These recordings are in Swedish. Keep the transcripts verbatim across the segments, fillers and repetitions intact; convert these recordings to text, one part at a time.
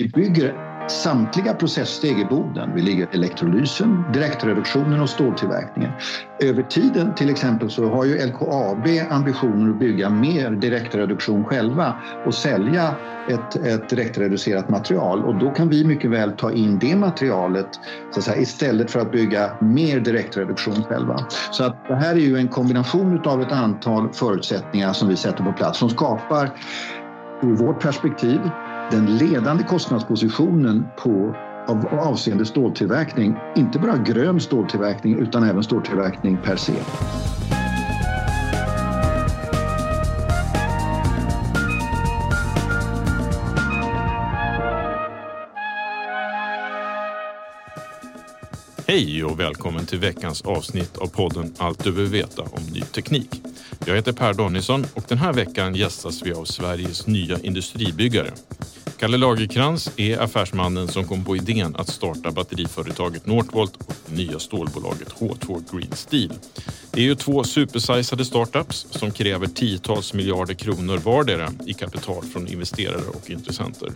Vi bygger samtliga processsteg i Boden. Vi ligger i elektrolysen, direktreduktionen och ståltillverkningen. Över tiden till exempel så har ju L K A B ambitioner att bygga mer direktreduktion själva och sälja ett, ett direktreducerat material. Och då kan vi mycket väl ta in det materialet så att säga, istället för att bygga mer direktreduktion själva. Så att det här är ju en kombination av ett antal förutsättningar som vi sätter på plats som skapar ur vårt perspektiv den ledande kostnadspositionen på av avseende ståltillverkning, inte bara grön ståltillverkning utan även ståltillverkning per se. Hej och välkommen till veckans avsnitt av podden Allt du behöver veta om ny teknik. Jag heter Per Jonsson och den här veckan gästas vi av Sveriges nya industribyggare. Kalle Lagercrantz är affärsmannen som kom på idén att starta batteriföretaget Northvolt och det nya stålbolaget H två Green Steel. Det är ju två supersizade startups som kräver tiotals miljarder kronor vardera i kapital från investerare och intressenter.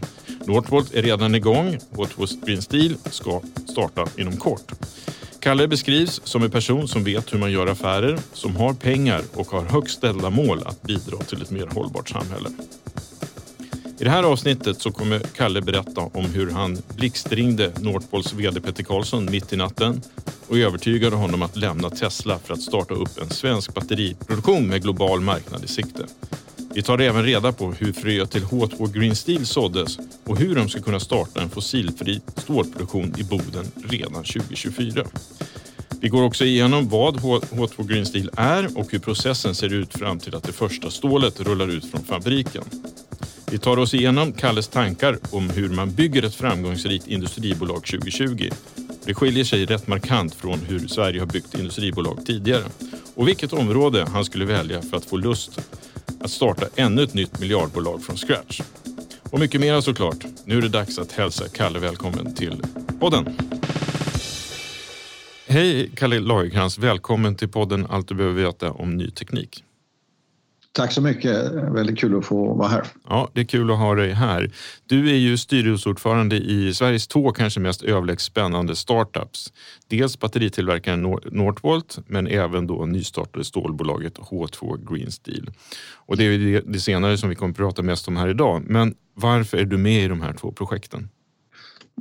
Northvolt är redan igång och H två Green Steel ska starta inom kort. Kalle beskrivs som en person som vet hur man gör affärer, som har pengar och har högt ställda mål att bidra till ett mer hållbart samhälle. I det här avsnittet så kommer Kalle berätta om hur han blixtringde Northvolts vd Peter Carlsson mitt i natten och övertygade honom att lämna Tesla för att starta upp en svensk batteriproduktion med global marknad i sikte. Vi tar även reda på hur fröet till H två Green Steel såddes och hur de ska kunna starta en fossilfri stålproduktion i Boden redan tjugo tjugofyra. Vi går också igenom vad H två Green Steel är och hur processen ser ut fram till att det första stålet rullar ut från fabriken. Vi tar oss igenom Kalles tankar om hur man bygger ett framgångsrikt industribolag tjugo tjugo. Det skiljer sig rätt markant från hur Sverige har byggt industribolag tidigare. Och vilket område han skulle välja för att få lust att starta ännu ett nytt miljardbolag från scratch. Och mycket mer såklart. Nu är det dags att hälsa Kalle välkommen till podden. Hej Kalle Lagercrantz, välkommen till podden Allt du behöver veta om ny teknik. Tack så mycket. Väldigt kul att få vara här. Ja, det är kul att ha dig här. Du är ju styrelseordförande i Sveriges två kanske mest överlägset spännande startups. Dels batteritillverkaren Northvolt, men även då nystartade stålbolaget H två Green Steel. Och det är det senare som vi kommer att prata mest om här idag. Men varför är du med i de här två projekten?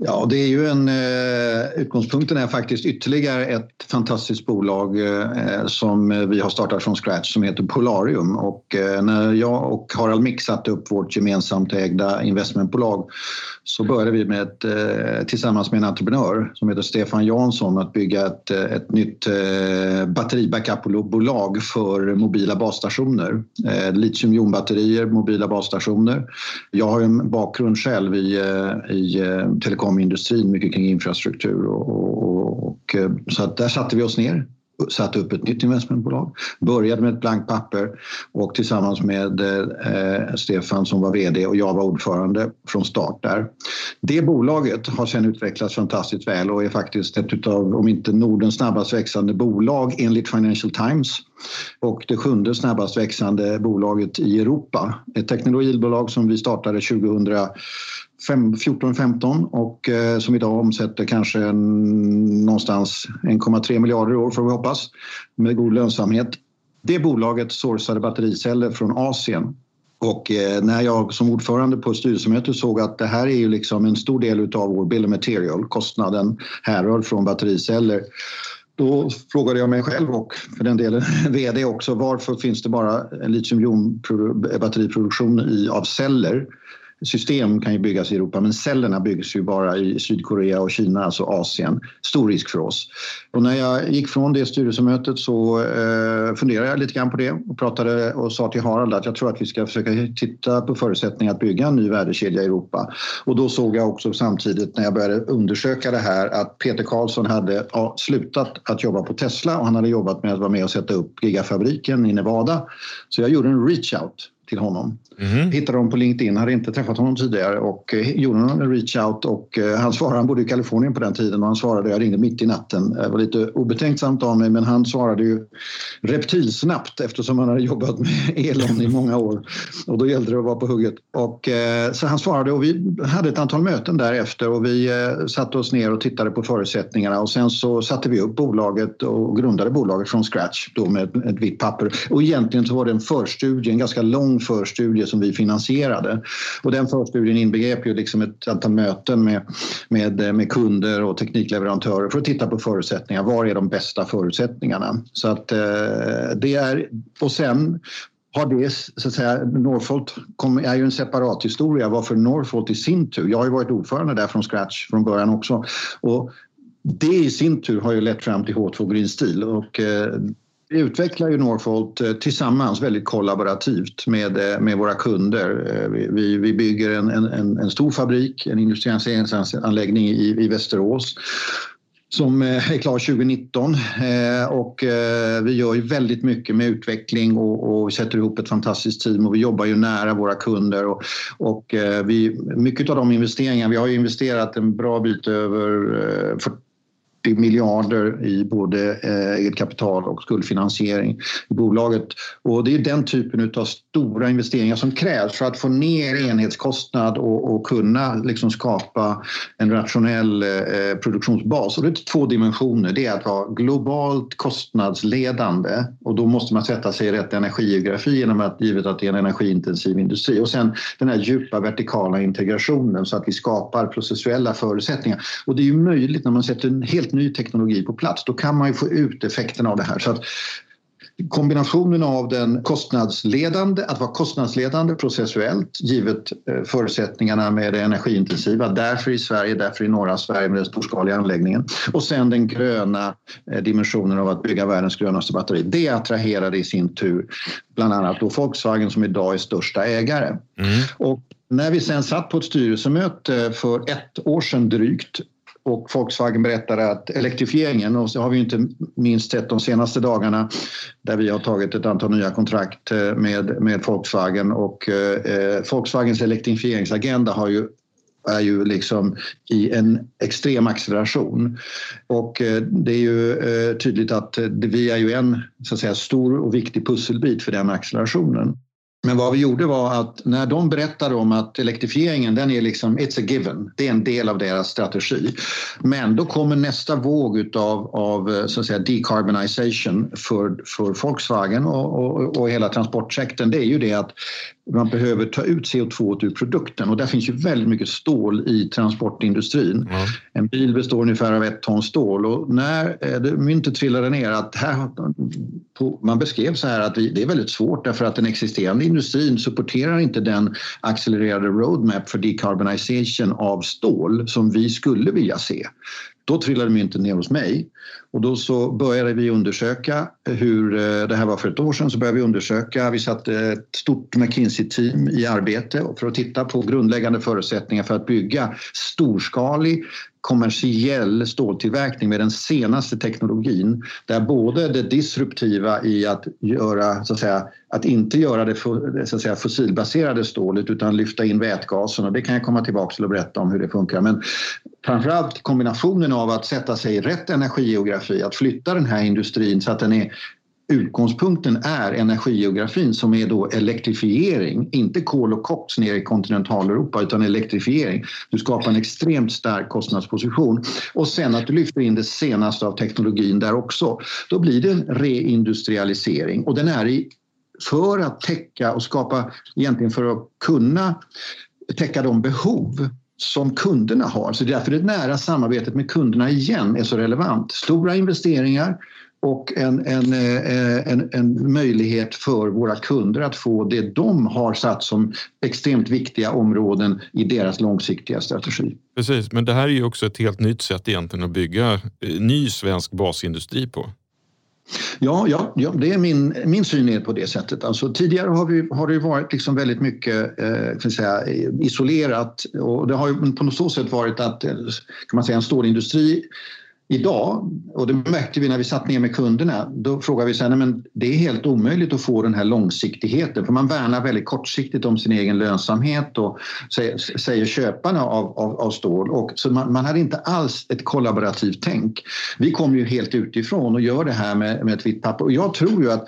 Ja, det är ju en... Eh, utgångspunkten är faktiskt ytterligare ett fantastiskt bolag eh, som vi har startat från scratch som heter Polarium. Och eh, när jag och Harald Mix satte upp vårt gemensamt ägda investmentbolag så började vi med ett, eh, tillsammans med en entreprenör som heter Stefan Jansson att bygga ett, ett nytt eh, batteribackup-bolag för mobila basstationer. Eh, Litiumjonbatterier, mobila basstationer. Jag har en bakgrund själv i, eh, i telekom mycket om industrin, mycket kring infrastruktur. Och, och, och, så att där satte vi oss ner, satte upp ett nytt investmentbolag, började med ett blankt papper och tillsammans med eh, Stefan som var vd och jag var ordförande från start där. Det bolaget har sedan utvecklats fantastiskt väl och är faktiskt ett av, om inte Nordens snabbast växande bolag enligt Financial Times, och det sjunde snabbast växande bolaget i Europa. Ett teknologibolag som vi startade tjugohundrafjorton femton och eh, som idag omsätter kanske en, någonstans en komma tre miljarder i år, får vi hoppas, med god lönsamhet. Det bolaget sourcade battericeller från Asien. Och när jag som ordförande på styrelsemötet såg att det här är ju liksom en stor del av vår bill of material, kostnaden härrör från battericeller, då frågade jag mig själv och för den delen vd också, varför finns det bara litium-ion-batteriproduktion i, av celler? System kan ju byggas i Europa, men cellerna byggs ju bara i Sydkorea och Kina, alltså Asien. Stor risk för oss. Och när jag gick från det styrelsemötet så eh, funderade jag lite grann på det och pratade och sa till Harald att jag tror att vi ska försöka titta på förutsättningar att bygga en ny värdekedja i Europa. Och då såg jag också samtidigt när jag började undersöka det här att Peter Carlsson hade ja, slutat att jobba på Tesla och han hade jobbat med att vara med och sätta upp gigafabriken i Nevada. Så jag gjorde en reach-out till honom. Mm-hmm. Hittade honom på LinkedIn, hade inte träffat honom tidigare och gjorde en reach out och han svarade, han bodde i Kalifornien på den tiden och han svarade, jag ringde mitt i natten. Det var lite obetänksamt av mig, men han svarade ju reptilsnabbt eftersom han hade jobbat med Elon i många år och då gällde det att vara på hugget. Och, så han svarade och vi hade ett antal möten därefter och vi satte oss ner och tittade på förutsättningarna och sen så satte vi upp bolaget och grundade bolaget från scratch då med ett vitt papper och egentligen så var det en förstudie, en ganska lång förstudie som vi finansierade och den förstudien inbegrep ju liksom ett antal möten med, med, med kunder och teknikleverantörer för att titta på förutsättningar, var är de bästa förutsättningarna, så att eh, det är, och sen har det, så att säga, Northvolt kom, är ju en separat historia varför Northvolt i sin tur, jag har ju varit ordförande där från scratch från början också och det i sin tur har ju lett fram till H två Green Steel och eh, vi utvecklar ju Northvolt tillsammans väldigt kollaborativt med, med våra kunder. Vi, vi bygger en, en, en stor fabrik, en industrialiseringsanläggning i, i Västerås som är klar tjugonitton och vi gör ju väldigt mycket med utveckling och, och sätter ihop ett fantastiskt team och vi jobbar ju nära våra kunder och, och vi, mycket av de investeringar, vi har ju investerat en bra bit över miljarder i både eget kapital och skuldfinansiering i bolaget. Och det är den typen av stora investeringar som krävs för att få ner enhetskostnad och, och kunna liksom skapa en rationell eh, produktionsbas. Och det är två dimensioner. Det är att vara globalt kostnadsledande och då måste man sätta sig i rätt energigeografi genom att, givet att det är en energiintensiv industri. Och sen den här djupa vertikala integrationen så att vi skapar processuella förutsättningar. Och det är ju möjligt när man sätter en helt ny teknologi på plats, då kan man ju få ut effekten av det här. Så att kombinationen av den kostnadsledande, att vara kostnadsledande processuellt givet förutsättningarna med det energiintensiva, därför i Sverige, därför i norra Sverige med den storskaliga anläggningen och sen den gröna dimensionen av att bygga världens grönaste batteri. Det attraherade i sin tur bland annat då Volkswagen som idag är största ägare. Mm. Och när vi sen satt på ett styrelsemöte för ett år sedan drygt och Volkswagen berättade att elektrifieringen, och så har vi ju inte minst sett de senaste dagarna där vi har tagit ett antal nya kontrakt med, med Volkswagen och eh, Volkswagens elektrifieringsagenda har ju, är ju liksom i en extrem acceleration och eh, det är ju eh, tydligt att det, vi är ju en så att säga, stor och viktig pusselbit för den accelerationen. Men vad vi gjorde var att när de berättade om att elektrifieringen, den är liksom, it's a given. Det är en del av deras strategi. Men då kommer nästa våg utav, av så att säga decarbonisation för, för Volkswagen och, och, och hela transportsektorn. Det är ju det att man behöver ta ut C O två ur produkten och där finns ju väldigt mycket stål i transportindustrin. Mm. En bil består ungefär av ett ton stål och när det myntet trillade ner att här, man beskrev så här att vi, det är väldigt svårt därför att den existerande industrin supporterar inte den accelererade roadmap för decarbonisation av stål som vi skulle vilja se. Då trillade myntet ner hos mig och då så började vi undersöka hur, det här var för ett år sedan, så började vi undersöka, vi satte ett stort McKinsey-team i arbete för att titta på grundläggande förutsättningar för att bygga storskalig kommersiell ståltillverkning med den senaste teknologin, där både det disruptiva i att göra, så att säga, att inte göra det, så att säga, fossilbaserade stålet utan lyfta in vätgasen, och det kan jag komma tillbaka till och berätta om hur det funkar, men framförallt kombinationen av att sätta sig i rätt energigeografi, att flytta den här industrin så att den är, utgångspunkten är energigeografin som är då elektrifiering, inte kol och koks ner i kontinentaleuropa utan elektrifiering. Du skapar en extremt stark kostnadsposition och sen att du lyfter in det senaste av teknologin där också. Då blir det en reindustrialisering och den är i, för att täcka och skapa, egentligen för att kunna täcka de behov som kunderna har. Så därför är det nära samarbetet med kunderna igen är så relevant. Stora investeringar och en, en, en, en möjlighet för våra kunder att få det de har satt som extremt viktiga områden i deras långsiktiga strategi. Precis, men det här är ju också ett helt nytt sätt egentligen att bygga ny svensk basindustri på. Ja, ja, ja, det är min, min syn på det sättet. Alltså, tidigare har, vi, har det varit liksom väldigt mycket eh, för att säga, isolerat, och det har ju på något sätt varit att, kan man säga, en stålindustri idag, och det märkte vi när vi satt ner med kunderna, då frågade vi så här, nej, men det är helt omöjligt att få den här långsiktigheten, för man värnar väldigt kortsiktigt om sin egen lönsamhet och säger, säger köparna av, av, av stål, och så man, man hade inte alls ett kollaborativt tänk. Vi kom ju helt utifrån och gör det här med, med ett vitt papper, och jag tror ju att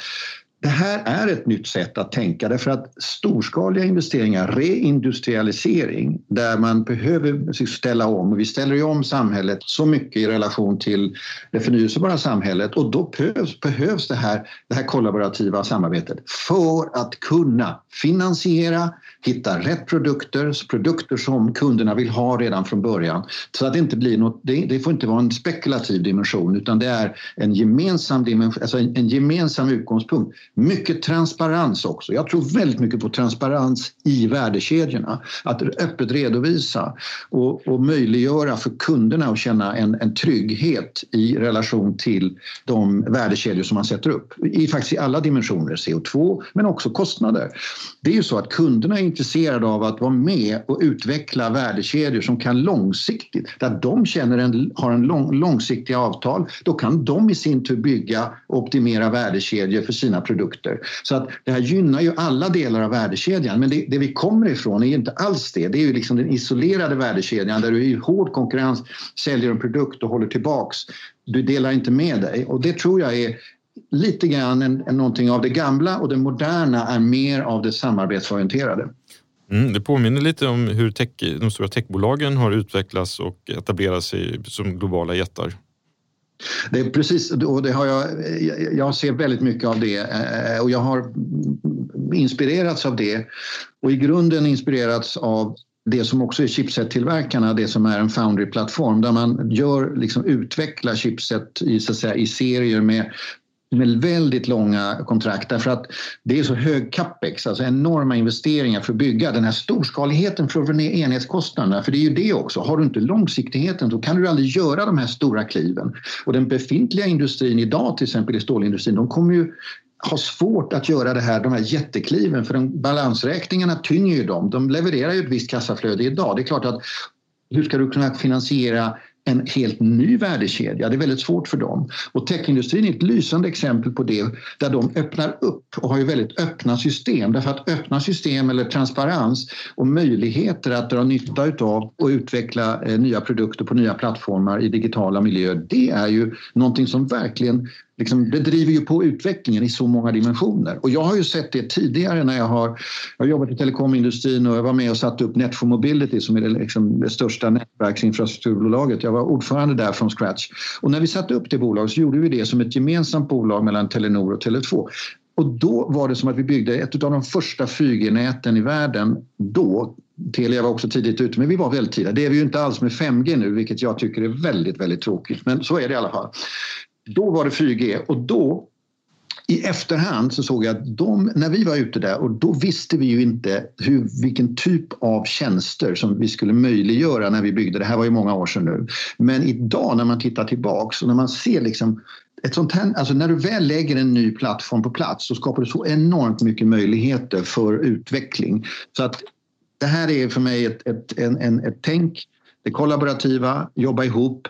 det här är ett nytt sätt att tänka, därför att storskaliga investeringar, reindustrialisering, där man behöver ställa om, och vi ställer ju om samhället så mycket i relation till det förnyelsebara samhället, och då behövs, behövs det här, det här kollaborativa samarbetet för att kunna finansiera, hitta rätt produkter, produkter som kunderna vill ha redan från början, så att det inte blir något, det, det får inte vara en spekulativ dimension, utan det är en gemensam dimension, alltså en, en gemensam utgångspunkt. Mycket transparens också. Jag tror väldigt mycket på transparens i värdekedjorna. Att öppet redovisa och, och möjliggöra för kunderna att känna en, en trygghet i relation till de värdekedjor som man sätter upp. I, faktiskt i alla dimensioner, C O två men också kostnader. Det är ju så att kunderna är intresserade av att vara med och utveckla värdekedjor som kan långsiktigt, där de känner en, har en lång, långsiktig avtal, då kan de i sin tur bygga och optimera värdekedjor för sina produkter. Så att det här gynnar ju alla delar av värdekedjan, men det, det vi kommer ifrån är ju inte alls det. Det är ju liksom den isolerade värdekedjan där du i hård konkurrens säljer en produkt och håller tillbaks. Du delar inte med dig, och det tror jag är lite grann en, en någonting av det gamla, och det moderna är mer av det samarbetsorienterade. Mm, det påminner lite om hur tech, de stora techbolagen har utvecklats och etablerat sig som globala jättar. Det är precis, och det har jag, jag ser väldigt mycket av det, och jag har inspirerats av det, och i grunden inspirerats av det som också är chipset-tillverkarna, det som är en foundry-plattform där man gör, liksom utvecklar chipset i, så att säga, i serier med med väldigt långa kontrakt, därför att det är så hög capex, alltså enorma investeringar för att bygga den här storskaligheten för att få ner enhetskostnaderna, för det är ju det också. Har du inte långsiktigheten så kan du aldrig göra de här stora kliven, och den befintliga industrin idag, till exempel i stålindustrin, de kommer ju ha svårt att göra det här, de här jättekliven, för de, balansräkningarna tynger ju dem, de levererar ju ett visst kassaflöde idag. Det är klart att hur ska du kunna finansiera en helt ny värdekedja? Det är väldigt svårt för dem. Och techindustrin är ett lysande exempel på det, där de öppnar upp och har ju väldigt öppna system. Därför att öppna system eller transparens och möjligheter att dra nytta utav och utveckla nya produkter på nya plattformar i digitala miljöer, det är ju någonting som verkligen liksom, det driver ju på utvecklingen i så många dimensioner. Och jag har ju sett det tidigare när jag har, jag har jobbat i telekomindustrin, och jag var med och satte upp Net for Mobility som är det, liksom, det största nätverksinfrastrukturbolaget. Jag var ordförande där från scratch. Och när vi satte upp det bolaget så gjorde vi det som ett gemensamt bolag mellan Telenor och Tele två. Och då var det som att vi byggde ett av de första fyra G-näten i världen då. Telia var också tidigt ute, men vi var väldigt tidiga. Det är vi ju inte alls med fem G nu, vilket jag tycker är väldigt, väldigt tråkigt. Men så är det i alla fall. Då var det fyra G, och då I efterhand så såg jag att de, när vi var ute där, och då visste vi ju inte hur, vilken typ av tjänster som vi skulle möjliggöra när vi byggde. Det här var ju många år sedan nu. Men idag när man tittar tillbaka och när man ser liksom ett sånt här, alltså när du väl lägger en ny plattform på plats så skapar det så enormt mycket möjligheter för utveckling. Så att det här är för mig ett, ett, en, en, ett tänk, det kollaborativa, jobba ihop,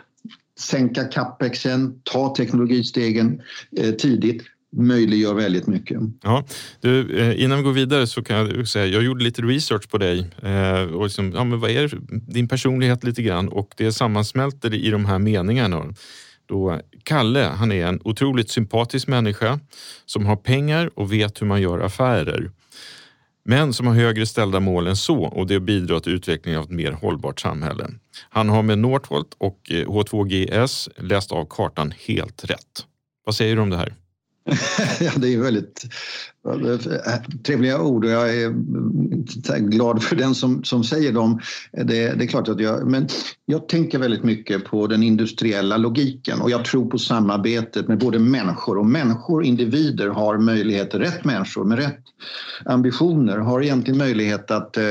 sänka capexen, ta teknologistegen eh, tidigt, möjliggör väldigt mycket. Ja, du, innan vi går vidare så kan jag säga, jag gjorde lite research på dig eh, och liksom, ja, men vad är din personlighet lite grann, och det sammansmälter i de här meningarna. Då Kalle, han är en otroligt sympatisk människa som har pengar och vet hur man gör affärer. Men som har högre ställda mål än så, och det bidrar till utvecklingen av ett mer hållbart samhälle. Han har med Northvolt och H två G S läst av kartan helt rätt. Vad säger du om det här? Ja, det är väldigt trevliga ord och jag är glad för den som, som säger dem. Det, det är klart att jag, men jag tänker väldigt mycket på den industriella logiken och jag tror på samarbetet med både människor och människor. Individer har möjligheter, rätt människor med rätt ambitioner har egentligen möjlighet att, eh,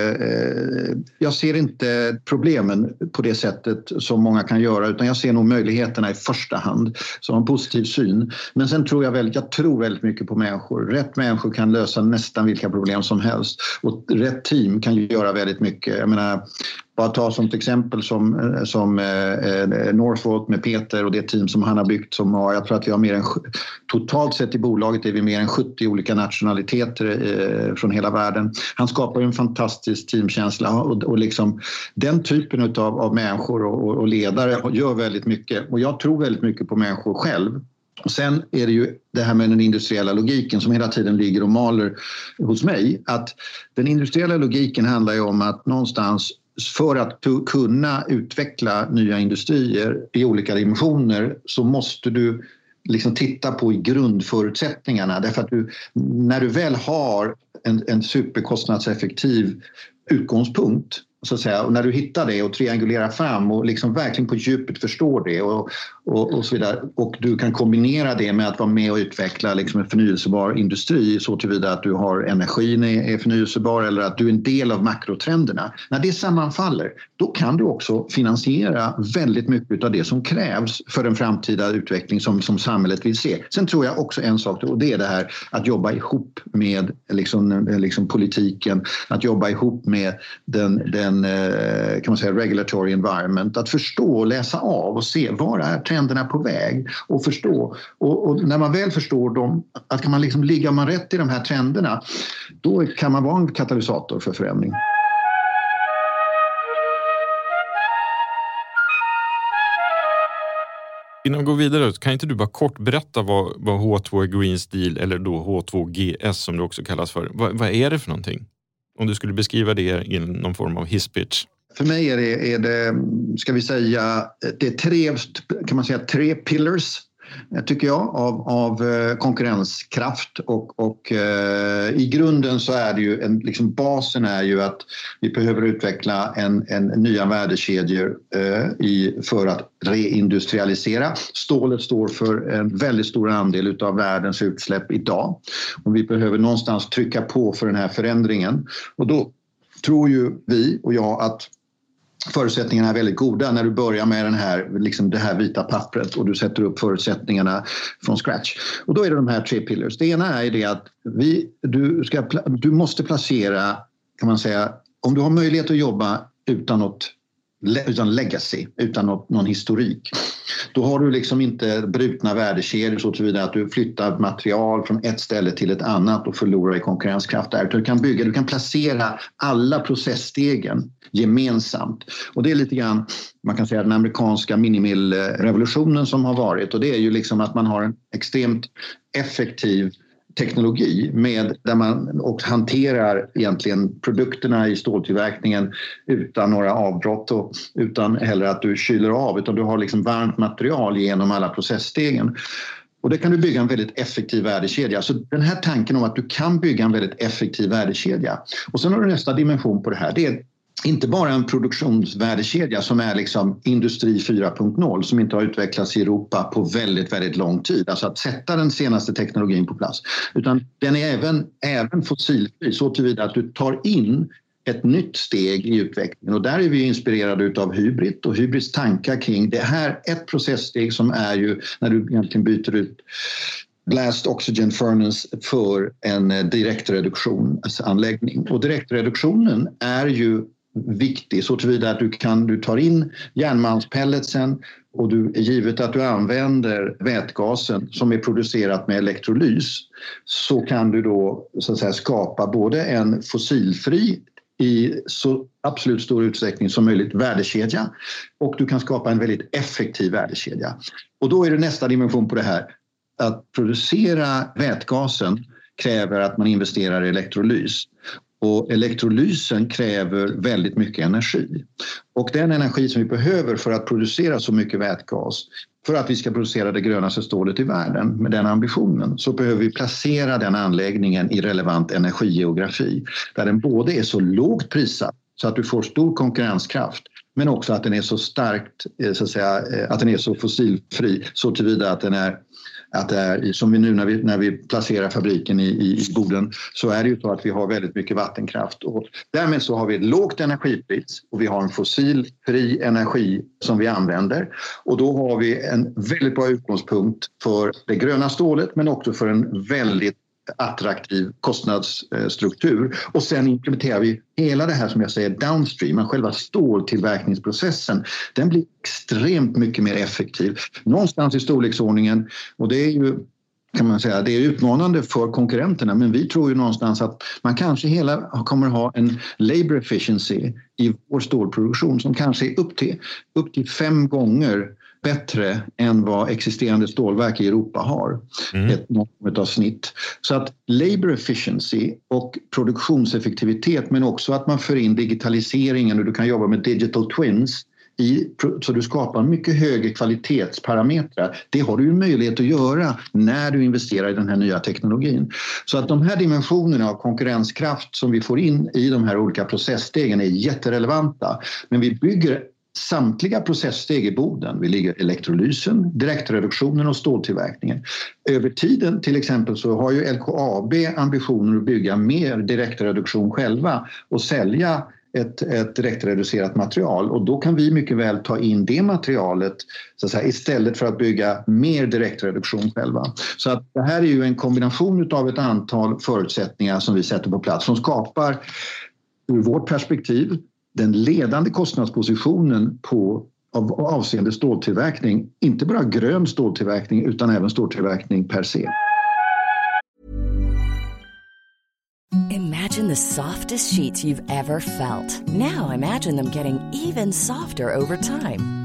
jag ser inte problemen på det sättet som många kan göra, utan jag ser nog möjligheterna i första hand som en positiv syn. Men sen tror jag väldigt, jag tror väldigt mycket på människor. Rätt människor kan lösa nästan vilka problem som helst och rätt team kan göra väldigt mycket. Jag menar, bara ta som ett exempel som, som eh, Northvolt med Peter och det team som han har byggt. Som har, jag tror att vi har mer än, totalt sett i bolaget är vi mer än sjuttio olika nationaliteter eh, från hela världen. Han skapar ju en fantastisk teamkänsla och, och liksom, den typen av, av människor och, och ledare gör väldigt mycket. Och jag tror väldigt mycket på människor själv. Och sen är det ju det här med den industriella logiken som hela tiden ligger och maler hos mig. Att den industriella logiken handlar ju om att någonstans för att du kunna utveckla nya industrier i olika dimensioner så måste du liksom titta på grundförutsättningarna. Därför att du, när du väl har en, en superkostnadseffektiv utgångspunkt så att säga, och när du hittar det och triangulerar fram och liksom verkligen på djupet förstår det och, och, och så vidare, och du kan kombinera det med att vara med och utveckla liksom en förnyelsebar industri så tillvida att du har energin är förnyelsebar eller att du är en del av makrotrenderna. När det sammanfaller, då kan du också finansiera väldigt mycket av det som krävs för den framtida utveckling som, som samhället vill se. Sen tror jag också en sak, och det är det här att jobba ihop med liksom, liksom politiken, att jobba ihop med den, den kan man säga regulatory environment, att förstå och läsa av och se var är trenderna på väg och förstå, och, och när man väl förstår dem, att kan man liksom ligga man rätt i de här trenderna, då kan man vara en katalysator för förändring. Innan vi går vidare, kan inte du bara kort berätta vad, vad H två Green Steel eller då H två G S som det också kallas för, vad, vad är det för någonting? Om du skulle beskriva det i någon form av hisspitch. För mig är det, är det, ska vi säga, det är tre, kan man säga, tre pillars, tycker jag, av, av konkurrenskraft. Och, och eh, i grunden så är det ju, en, liksom basen är ju att vi behöver utveckla en, en nya värdekedjor eh, i, för att reindustrialisera. Stålet står för en väldigt stor andel av världens utsläpp idag. Och vi behöver någonstans trycka på för den här förändringen. Och då tror ju vi och jag att förutsättningarna är väldigt goda när du börjar med den här, liksom det här vita pappret och du sätter upp förutsättningarna från scratch. Och då är det de här tre pillars. Det ena är det att vi, du, ska, du måste placera, kan man säga, om du har möjlighet att jobba utan något, utan legacy, utan något, någon historik. Då har du liksom inte brutna värdekedjor så tillvida att du flyttar material från ett ställe till ett annat och förlorar i konkurrenskraft där. Du kan bygga, du kan placera alla processstegen gemensamt. Och det är lite grann, man kan säga, den amerikanska minimilrevolutionen som har varit. Och det är ju liksom att man har en extremt effektiv teknologi med där man och hanterar egentligen produkterna i ståltillverkningen utan några avbrott och utan heller att du kyler av, utan du har liksom varmt material genom alla processstegen. Och det kan du bygga en väldigt effektiv värdekedja. Så den här tanken om att du kan bygga en väldigt effektiv värdekedja. Och sen har du nästa dimension på det här. Det är inte bara en produktionsvärdekedja som är liksom industri fyra punkt noll som inte har utvecklats i Europa på väldigt, väldigt lång tid. Alltså att sätta den senaste teknologin på plats. Utan den är även, även fossilfri så tillvida att du tar in ett nytt steg i utvecklingen. Och där är vi inspirerade av HYBRIT och HYBRITs tankar kring det här. Ett processsteg som är ju när du egentligen byter ut blast oxygen furnace för en direktreduktionsanläggning. Och direktreduktionen är ju viktig så tillvida att du, kan, du tar in järnmalmspelletsen och du, givet att du använder vätgasen som är producerat med elektrolys så kan du då så att säga, skapa både en fossilfri i så absolut stor utsträckning som möjligt värdekedja och du kan skapa en väldigt effektiv värdekedja. Och då är det nästa dimension på det här. Att producera vätgasen kräver att man investerar i elektrolys. Och elektrolysen kräver väldigt mycket energi. Och den energi som vi behöver för att producera så mycket vätgas, för att vi ska producera det grönaste stålet i världen med den ambitionen, så behöver vi placera den anläggningen i relevant energigeografi. Där den både är så lågt prissatt så att du får stor konkurrenskraft, men också att den är så starkt, så att säga, att den är så fossilfri så tillvida att den är att det är, som vi nu när vi, när vi placerar fabriken i, i Boden så är det ju så att vi har väldigt mycket vattenkraft. Och därmed så har vi ett lågt energipris och vi har en fossilfri energi som vi använder. Och då har vi en väldigt bra utgångspunkt för det gröna stålet men också för en väldigt attraktiv kostnadsstruktur. Och sen implementerar vi hela det här som jag säger downstream, men själva ståltillverkningsprocessen, den blir extremt mycket mer effektiv. Någonstans i storleksordningen, och det är ju kan man säga, det är utmanande för konkurrenterna, men vi tror ju någonstans att man kanske hela kommer ha en labor efficiency i vår stålproduktion som kanske är upp till, upp till fem gånger bättre än vad existerande stålverk i Europa har. Mm. Ett något av snitt. Så att labor efficiency och produktionseffektivitet, men också att man för in digitaliseringen och du kan jobba med digital twins i, så du skapar mycket högre kvalitetsparametrar. Det har du ju möjlighet att göra när du investerar i den här nya teknologin. Så att de här dimensionerna av konkurrenskraft som vi får in i de här olika processstegen är jätterelevanta. Men vi bygger samtliga processsteg i Boden, vi ligger elektrolysen, direktreduktionen och ståltillverkningen. Över tiden till exempel så har ju L K A B ambitioner att bygga mer direktreduktion själva och sälja ett, ett direktreducerat material. Och då kan vi mycket väl ta in det materialet så att säga, istället för att bygga mer direktreduktion själva. Så att det här är ju en kombination av ett antal förutsättningar som vi sätter på plats som skapar ur vårt perspektiv den ledande kostnadspositionen på, av, avseende ståltillverkning, inte bara grön ståltillverkning utan även ståltillverkning per se. Imagine the softest sheets you've ever felt. Now imagine them getting even softer over time.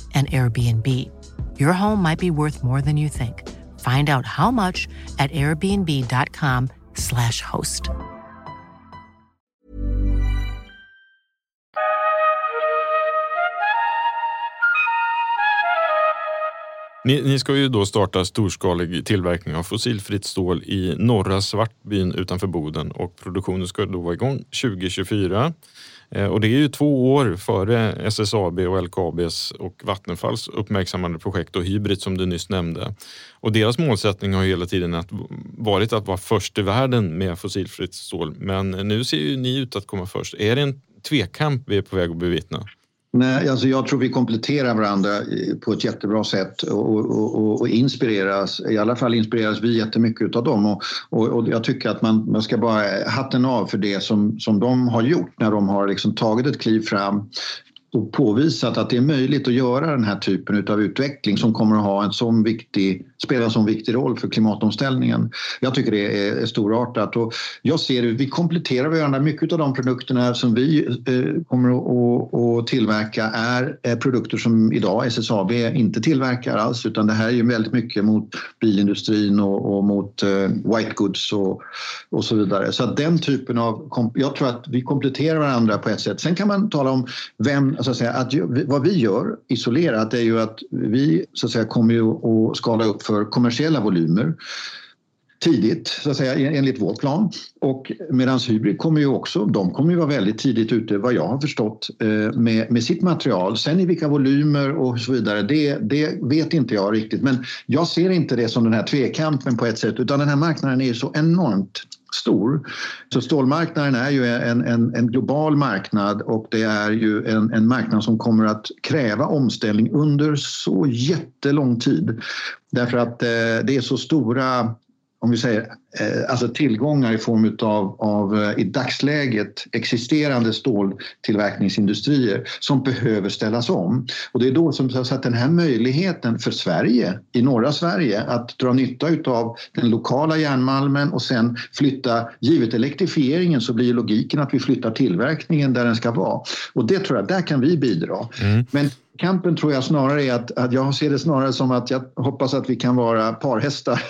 an Airbnb. Your home might be worth more than you think. Find out how much at airbnb.com slash host. Ni, ni ska ju då starta storskalig tillverkning av fossilfritt stål i norra Svartbyn utanför Boden, och produktionen ska då vara igång tjugo tjugofyra. Eh, och det är ju två år före S S A B och L K A Bs och Vattenfalls uppmärksammade projekt och HYBRIT som du nyss nämnde. Och deras målsättning har ju hela tiden att, varit att vara först i världen med fossilfritt stål. Men nu ser ju ni ut att komma först. Är det en tvekamp vi är på väg att bevittna? Nej, alltså jag tror vi kompletterar varandra på ett jättebra sätt och, och, och inspireras, i alla fall inspireras vi jättemycket av dem, och, och, och jag tycker att man, man ska bara hatten av för det som, som de har gjort när de har liksom tagit ett kliv fram och påvisat att det är möjligt att göra den här typen av utveckling som kommer att ha en sån viktig, spela en sån viktig roll för klimatomställningen. Jag tycker det är storartat, och jag ser att vi kompletterar varandra. Mycket av de produkterna som vi eh, kommer att, att tillverka är eh, produkter som idag S S A B inte tillverkar alls, utan det här är ju väldigt mycket mot bilindustrin och, och mot eh, white goods och, och så vidare. Så att den typen av, jag tror att vi kompletterar varandra på ett sätt. Sen kan man tala om vem, så att säga, att vad vi gör isolerat är ju att vi, så att säga, kommer ju att skala upp för kommersiella volymer tidigt, så att säga, enligt vår plan. Och medan HYBRIT kommer ju också, de kommer ju vara väldigt tidigt ute, vad jag har förstått, med, med sitt material. Sen i vilka volymer och så vidare, det, det vet inte jag riktigt. Men jag ser inte det som den här tvekampen på ett sätt, utan den här marknaden är så enormt stor. Så stålmarknaden är ju en, en, en global marknad, och det är ju en, en marknad som kommer att kräva omställning under så jättelång tid. Därför att eh, det är så stora, om vi säger, eh, alltså tillgångar i form utav, av eh, i dagsläget existerande ståltillverkningsindustrier som behöver ställas om. Och det är då som så att den här möjligheten för Sverige, i norra Sverige, att dra nytta utav den lokala järnmalmen och sen flytta, givet elektrifieringen så blir logiken att vi flyttar tillverkningen där den ska vara. Och det tror jag, där kan vi bidra. Mm. Men kampen tror jag snarare är att, att jag ser det snarare som att jag hoppas att vi kan vara parhästar.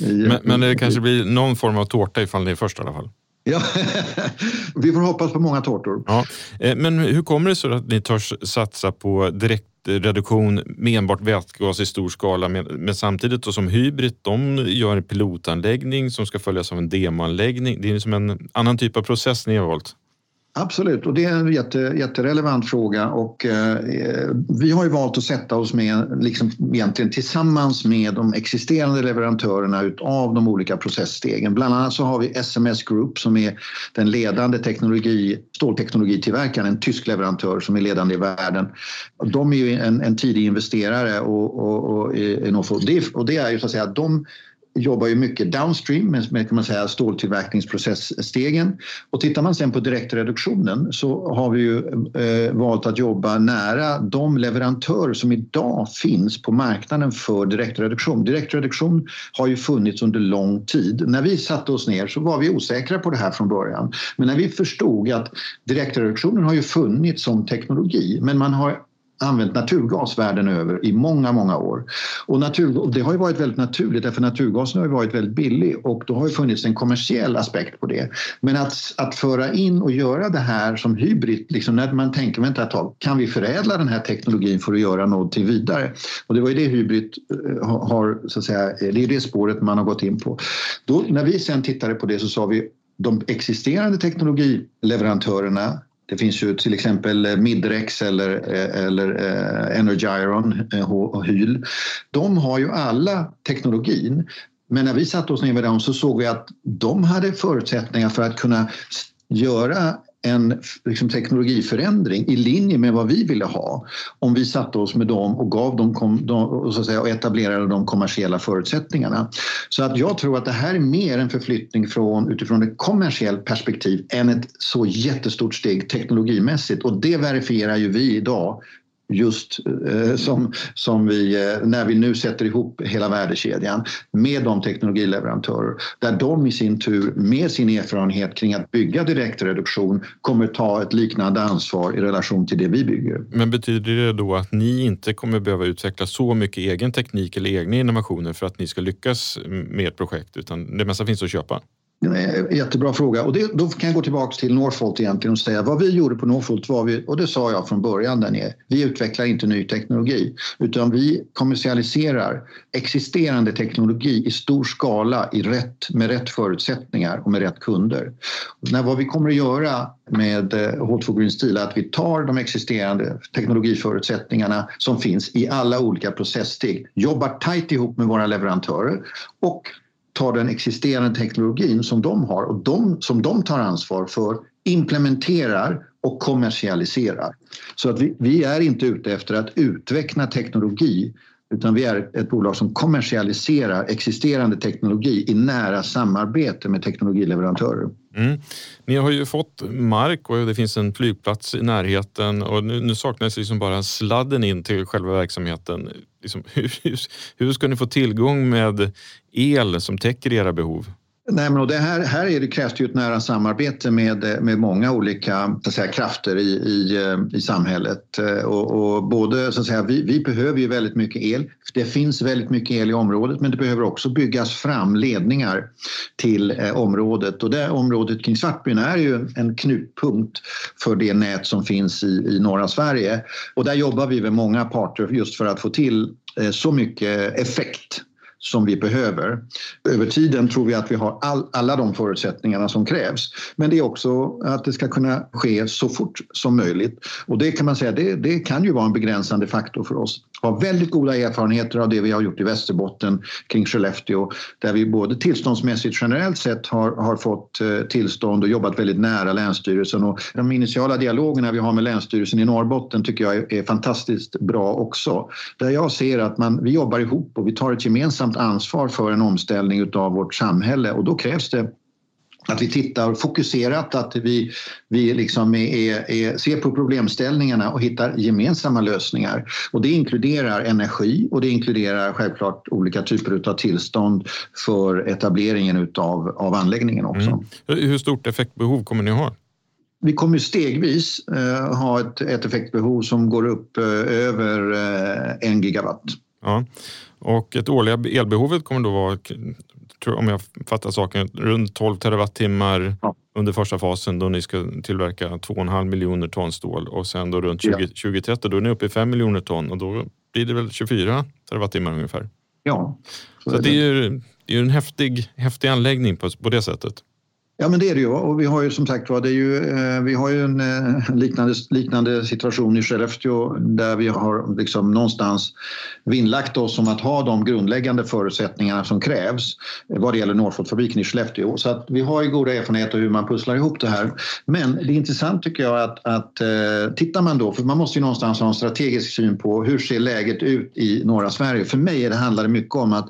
I, men, men det kanske blir någon form av tårta ifall det är först i alla fall. Ja, vi får hoppas på många tårtor. Ja. Men hur kommer det så att ni törs satsa på direktreduktion med enbart vätgas i stor skala, men samtidigt då som HYBRIT, de gör en pilotanläggning som ska följas av en demoanläggning. Det är som en annan typ av process ni har valt. Absolut, och det är en jätte, jätterelevant fråga, och eh, vi har ju valt att sätta oss med, liksom, egentligen tillsammans med de existerande leverantörerna utav de olika processstegen. Bland annat så har vi S M S-group som är den ledande teknologi, stålteknologitillverkaren, en tysk leverantör som är ledande i världen. De är ju en, en tidig investerare och, och, och, i, i Northvolt, och det är ju så att säga att de jobbar ju mycket downstream med, kan man säga, ståltillverkningsprocessstegen. Och tittar man sen på direktreduktionen så har vi ju eh, valt att jobba nära de leverantörer som idag finns på marknaden för direktreduktion. Direktreduktion har ju funnits under lång tid. När vi satte oss ner så var vi osäkra på det här från början. Men när vi förstod att direktreduktionen har ju funnits som teknologi, men man har använt naturgas världen över i många, många år. Och natur, det har ju varit väldigt naturligt, därför naturgasen har ju varit väldigt billig och då har ju funnits en kommersiell aspekt på det. Men att, att föra in och göra det här som hybrid, liksom när man tänker, vänta ett tag, kan vi förädla den här teknologin för att göra någonting vidare? Och det var ju det hybrid har, så att säga, det är det spåret man har gått in på. Då, när vi sen tittade på det så sa vi, de existerande teknologileverantörerna, det finns ju till exempel Midrex eller, eller Energiron och Hyl. De har ju alla teknologin. Men när vi satte oss ner med dem så såg vi att de hade förutsättningar för att kunna göra en liksom, teknologiförändring i linje med vad vi ville ha. Om vi satte oss med dem och gav dem kom, de, så att säga, och etablerade de kommersiella förutsättningarna. Så att jag tror att det här är mer en förflyttning från, utifrån ett kommersiellt perspektiv än ett så jättestort steg teknologimässigt. Och det verifierar ju vi idag just eh, som, som vi, eh, när vi nu sätter ihop hela värdekedjan med de teknologileverantörer där de i sin tur med sin erfarenhet kring att bygga direktreduktion kommer ta ett liknande ansvar i relation till det vi bygger. Men betyder det då att ni inte kommer behöva utveckla så mycket egen teknik eller egna innovationer för att ni ska lyckas med ett projekt utan det mesta finns att köpa? Jättebra fråga och det, då kan jag gå tillbaka till Northvolt egentligen och säga vad vi gjorde på Northvolt var vi, och det sa jag från början där nere, vi utvecklar inte ny teknologi utan vi kommersialiserar existerande teknologi i stor skala i rätt, med rätt förutsättningar och med rätt kunder. När, vad vi kommer att göra med H två Green Steel är att vi tar de existerande teknologiförutsättningarna som finns i alla olika processsteg, jobbar tajt ihop med våra leverantörer och tar den existerande teknologin som de har och de, som de tar ansvar för, implementerar och kommersialiserar. Så att vi, vi är inte ute efter att utveckla teknologi utan vi är ett bolag som kommersialiserar existerande teknologi i nära samarbete med teknologileverantörer. Mm. Ni har ju fått mark och det finns en flygplats i närheten och nu, nu saknas liksom bara sladden in till själva verksamheten. Liksom, hur, hur, hur ska ni få tillgång med el som täcker era behov? Nej, men och det här, här är det, krävs det ju ett nära samarbete med, med många olika så att säga, krafter i, i, i samhället. Och, och både, så att säga, vi, vi behöver ju väldigt mycket el. Det finns väldigt mycket el i området men det behöver också byggas fram ledningar till eh, området. Och det området kring Svartbyn är ju en knutpunkt för det nät som finns i, i norra Sverige. Och där jobbar vi med många parter just för att få till eh, så mycket effekt som vi behöver. Över tiden tror vi att vi har all, alla de förutsättningarna som krävs. Men det är också att det ska kunna ske så fort som möjligt. Och det kan man säga, det, det kan ju vara en begränsande faktor för oss. Vi har väldigt goda erfarenheter av det vi har gjort i Västerbotten kring Skellefteå. Där vi både tillståndsmässigt generellt sett har, har fått tillstånd och jobbat väldigt nära Länsstyrelsen. Och de initiala dialogerna vi har med Länsstyrelsen i Norrbotten tycker jag är, är fantastiskt bra också. Där jag ser att man, vi jobbar ihop och vi tar ett gemensamt ansvar för en omställning av vårt samhälle och då krävs det att vi tittar fokuserat, att vi, vi liksom är, är, ser på problemställningarna och hittar gemensamma lösningar. Och det inkluderar energi och det inkluderar självklart olika typer av tillstånd för etableringen utav, av anläggningen också. Mm. Hur stort effektbehov kommer ni ha? Vi kommer stegvis eh, ha ett, ett effektbehov som går upp eh, över eh, en gigawatt. Ja, och ett årliga elbehovet kommer då vara, om jag fattar saken, runt tolv terawattimmar ja. Under första fasen då ni ska tillverka två komma fem miljoner ton stål och sen då runt tjugo trettio ja. Då är ni uppe i fem miljoner ton och då blir det väl tjugofyra terawattimmar ungefär. Ja. Så, så det är ju det är en häftig, häftig anläggning på, på det sättet. Ja men det är det ju och vi har ju som sagt det är ju, vi har ju en liknande, liknande situation i Skellefteå där vi har liksom någonstans vinnlagt oss om att ha de grundläggande förutsättningarna som krävs vad det gäller Norrfoldfabriken i Skellefteå. Så att vi har ju goda erfarenheter hur man pusslar ihop det här. Men det är intressant tycker jag att, att tittar man då, för man måste ju någonstans ha en strategisk syn på hur ser läget ut i norra Sverige. För mig handlar det mycket om att,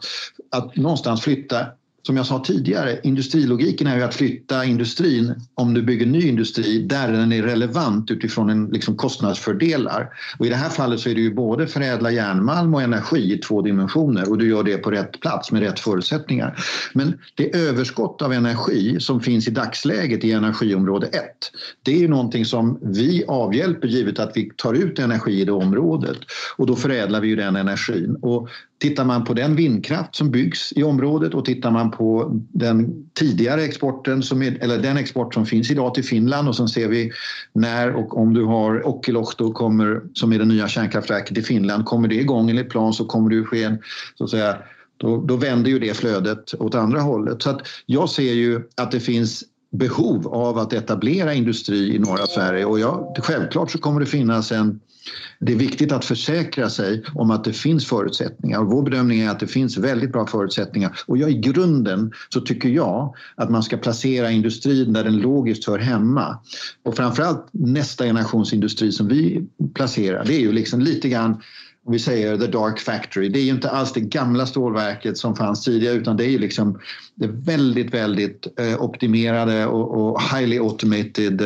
att någonstans flytta som jag sa tidigare, industrilogiken är ju att flytta industrin, om du bygger ny industri, där den är relevant utifrån en liksom kostnadsfördelar. Och i det här fallet så är det ju både förädla järnmalm och energi i två dimensioner, och du gör det på rätt plats med rätt förutsättningar. Men det överskott av energi som finns i dagsläget i energiområde ett, det är ju någonting som vi avhjälper givet att vi tar ut energi i det området, och då förädlar vi ju den energin. Och tittar man på den vindkraft som byggs i området och tittar man på den tidigare exporten som är, eller den export som finns idag till Finland, och sen ser vi när och om du har Okiluoto kommer, som är det nya kärnkraftverket i Finland, kommer det igång enligt plan, så kommer det ske en, så att säga, då, då vänder ju det flödet åt andra hållet. Så att jag ser ju att det finns behov av att etablera industri i norra Sverige, och ja, självklart så kommer det finnas en det är viktigt att försäkra sig om att det finns förutsättningar, och vår bedömning är att det finns väldigt bra förutsättningar, och jag, i grunden så tycker jag att man ska placera industrin där den logiskt hör hemma, och framförallt nästa generations industri som vi placerar, det är ju liksom lite grann, vi säger the dark factory, det är ju inte alls det gamla stålverket som fanns tidigare, utan det är ju liksom det väldigt, väldigt optimerade och, och highly automated,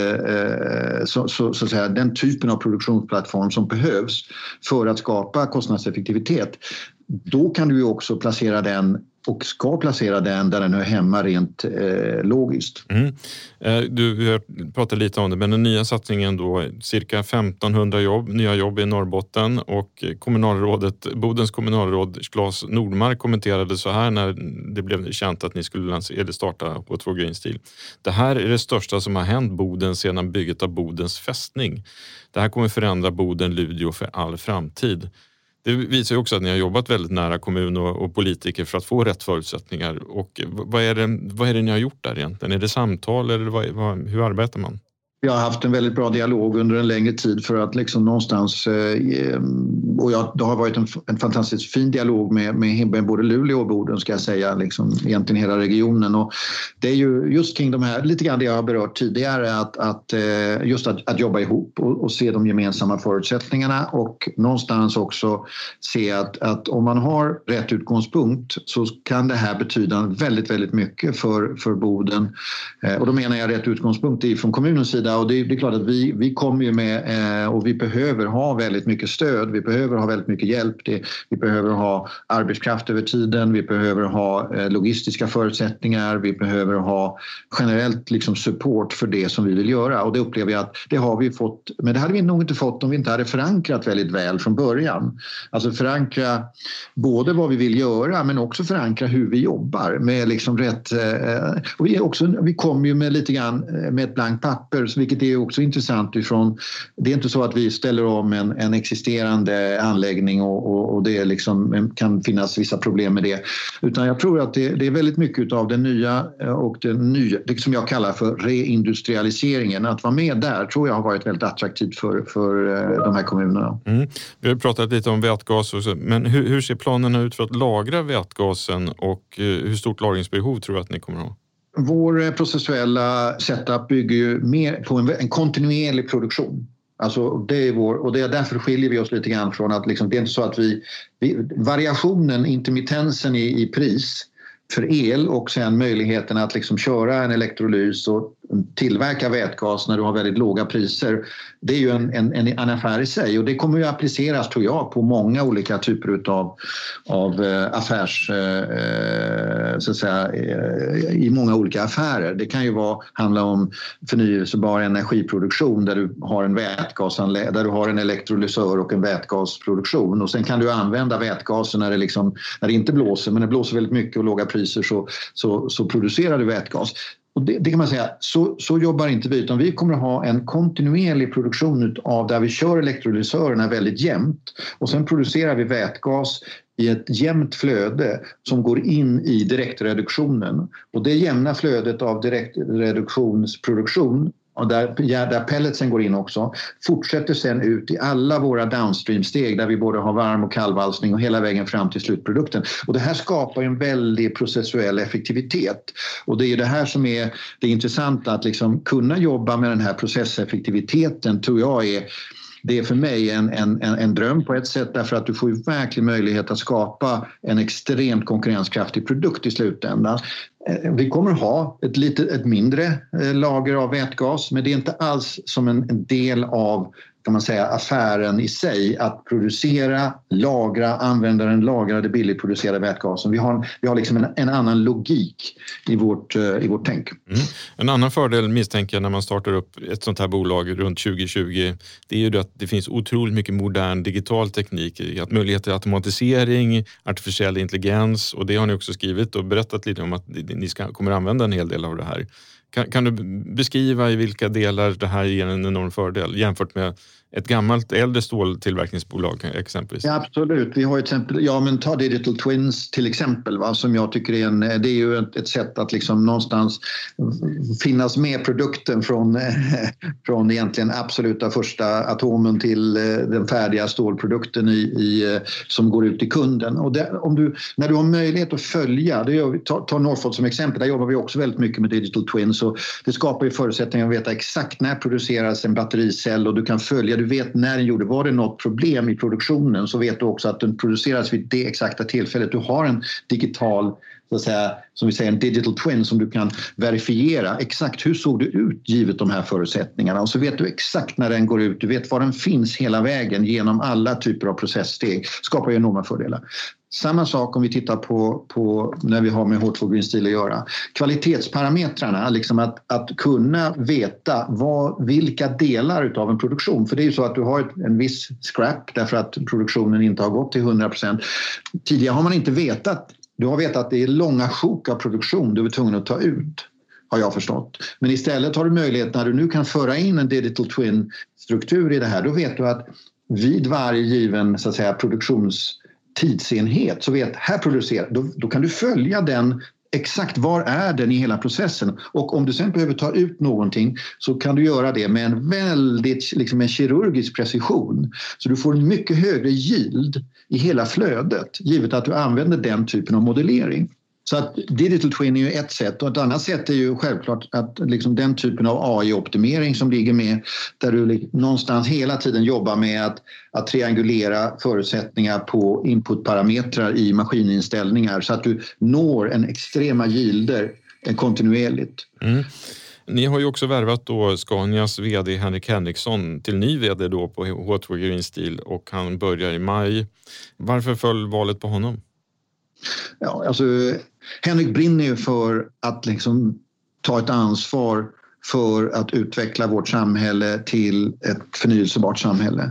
så, så, så att säga, den typen av produktionsplattform som behövs för att skapa kostnadseffektivitet. Då kan du ju också placera den, och ska placera den där den hör hemma rent eh, logiskt. Mm. Eh, du pratade lite om det, men den nya satsningen då, cirka femtonhundra jobb, nya jobb i Norrbotten, och kommunalrådet, Bodens kommunalråd Klas Nordmark kommenterade så här när det blev känt att ni skulle lansera, eller starta H två Green Steel. Det här är det största som har hänt Boden sedan bygget av Bodens fästning. Det här kommer förändra Boden, Luleå för all framtid. Det visar ju också att ni har jobbat väldigt nära kommun och, och politiker för att få rätt förutsättningar. Och vad är det, vad är det ni har gjort där egentligen? Är det samtal eller vad, vad, hur arbetar man? Jag har haft en väldigt bra dialog under en längre tid för att liksom någonstans, och jag, det har varit en, en fantastiskt fin dialog med, med både Luleå och Boden, ska jag säga, liksom egentligen hela regionen. Och det är ju just kring de här, lite grann det jag har berört tidigare, att, att just att, att jobba ihop och, och se de gemensamma förutsättningarna, och någonstans också se att, att om man har rätt utgångspunkt så kan det här betyda väldigt, väldigt mycket för, för Boden. Och då menar jag rätt utgångspunkt är från kommunens sida. Och det är, det är klart att vi, vi kommer ju med eh, och vi behöver ha väldigt mycket stöd, vi behöver ha väldigt mycket hjälp, det, vi behöver ha arbetskraft över tiden, vi behöver ha eh, logistiska förutsättningar, vi behöver ha generellt liksom support för det som vi vill göra, och det upplever jag att det har vi fått, men det hade vi nog inte fått om vi inte hade förankrat väldigt väl från början. Alltså förankra både vad vi vill göra, men också förankra hur vi jobbar med liksom rätt, eh, och vi, också, vi kom ju med lite grann med ett blankt papper, vilket är också intressant ifrån, det är inte så att vi ställer om en, en existerande anläggning och, och, och det liksom, kan finnas vissa problem med det, utan jag tror att det, det är väldigt mycket av det nya och det nya, det som jag kallar för reindustrialiseringen, att vara med där tror jag har varit väldigt attraktivt för, för de här kommunerna. Mm. Vi har pratat lite om vätgas också, men hur, hur ser planerna ut för att lagra vätgasen, och hur stort lagringsbehov tror jag att ni kommer att ha? Vår processuella setup bygger ju mer på en, en kontinuerlig produktion. Alltså det är vår, och det är därför skiljer vi oss lite grann från att liksom, det är inte så att vi, vi variationen, intermittensen i, i pris för el och sen möjligheten att liksom köra en elektrolys och tillverka vätgas när du har väldigt låga priser, det är ju en, en, en affär i sig, och det kommer ju appliceras tror jag på många olika typer utav, av affärs eh, så att säga, eh, i många olika affärer. Det kan ju vara, handla om förnyelsebar energiproduktion där du har en vätgasanläggning, där du har en elektrolysör och en vätgasproduktion, och sen kan du använda vätgasen när det, liksom, när det inte blåser, men det blåser väldigt mycket och låga priser, så, så, så producerar du vätgas. Och det, det kan man säga, så, så jobbar inte vi, utan vi kommer att ha en kontinuerlig produktion av där vi kör elektrolysörerna väldigt jämnt, och sen producerar vi vätgas i ett jämnt flöde som går in i direktreduktionen. Och det jämna flödet av direktreduktionsproduktion, och där, där pelletsen går in också, fortsätter sen ut i alla våra downstream-steg där vi både har varm- och kallvalsning och hela vägen fram till slutprodukten. Och det här skapar en väldig processuell effektivitet. Och det är ju det här som är det intressanta, att liksom kunna jobba med den här processeffektiviteten tror jag är det är för mig en, en, en dröm på ett sätt, därför att du får ju verkligen möjlighet att skapa en extremt konkurrenskraftig produkt i slutändan. Vi kommer ha ett, lite, ett mindre lager av vätgas, men det är inte alls som en del av, kan man säga, affären i sig att producera, lagra, använda den lagrade billigt producerade vätgasen. Vi har, vi har liksom en, en annan logik i vårt, i vårt tänk. Mm. En annan fördel misstänker jag när man startar upp ett sånt här bolag runt tjugo tjugo, det är ju att det finns otroligt mycket modern digital teknik, att möjlighet till automatisering, artificiell intelligens, och det har ni också skrivit och berättat lite om att ni ska, kommer använda en hel del av det här. Kan, kan du beskriva i vilka delar det här ger en enorm fördel jämfört med ett gammalt äldre ståltillverkningsbolag exempelvis? Ja, absolut. Vi har exempel, ja men ta Digital Twins till exempel, va, som jag tycker är en, det är ju ett, ett sätt att liksom någonstans finnas med produkten från, från egentligen absoluta första atomen till den färdiga stålprodukten i, i, som går ut till kunden. Och det, om du, när du har möjlighet att följa, det gör vi, ta, ta Northvolt som exempel, där jobbar vi också väldigt mycket med Digital Twins, och det skapar ju förutsättningar att veta exakt när produceras en battericell, och du kan följa, du vet när den gjorde, var det något problem i produktionen, så vet du också att den produceras vid det exakta tillfället. Du har en digital, så att säga, som vi säger, en digital twin som du kan verifiera exakt hur såg det ut givet de här förutsättningarna, och så vet du exakt när den går ut, du vet var den finns hela vägen genom alla typer av processsteg. Skapar ju enorma fördelar. Samma sak om vi tittar på, på när vi har med H två Green Steel att göra. Kvalitetsparametrarna, liksom att, att kunna veta vad, vilka delar av en produktion. För det är ju så att du har ett, en viss scrap därför att produktionen inte har gått till hundra procent. Tidigare har man inte vetat. Du har vetat att det är långa sjok av produktion du är tvungen att ta ut, har jag förstått. Men istället har du möjlighet när du nu kan föra in en digital twin-struktur i det här. Då vet du att vid varje given, så att säga, produktions... tidsenhet, så vet här producerar, då, då kan du följa den exakt, var är den i hela processen, och om du sen behöver ta ut någonting så kan du göra det med en väldigt liksom en kirurgisk precision, så du får en mycket högre yield i hela flödet givet att du använder den typen av modellering. Så att digital twin är ju ett sätt, och ett annat sätt är ju självklart att liksom den typen av A I-optimering som ligger med, där du någonstans hela tiden jobbar med att, att triangulera förutsättningar på inputparametrar i maskininställningar så att du når en extrema gilder kontinuerligt. Mm. Ni har ju också värvat då Scanias vd Henrik Henriksson till ny vd då på H två Green Steel, och han börjar i maj. Varför föll valet på honom? Ja, alltså, Henrik brinner ju för att liksom ta ett ansvar för att utveckla vårt samhälle till ett förnyelsebart samhälle.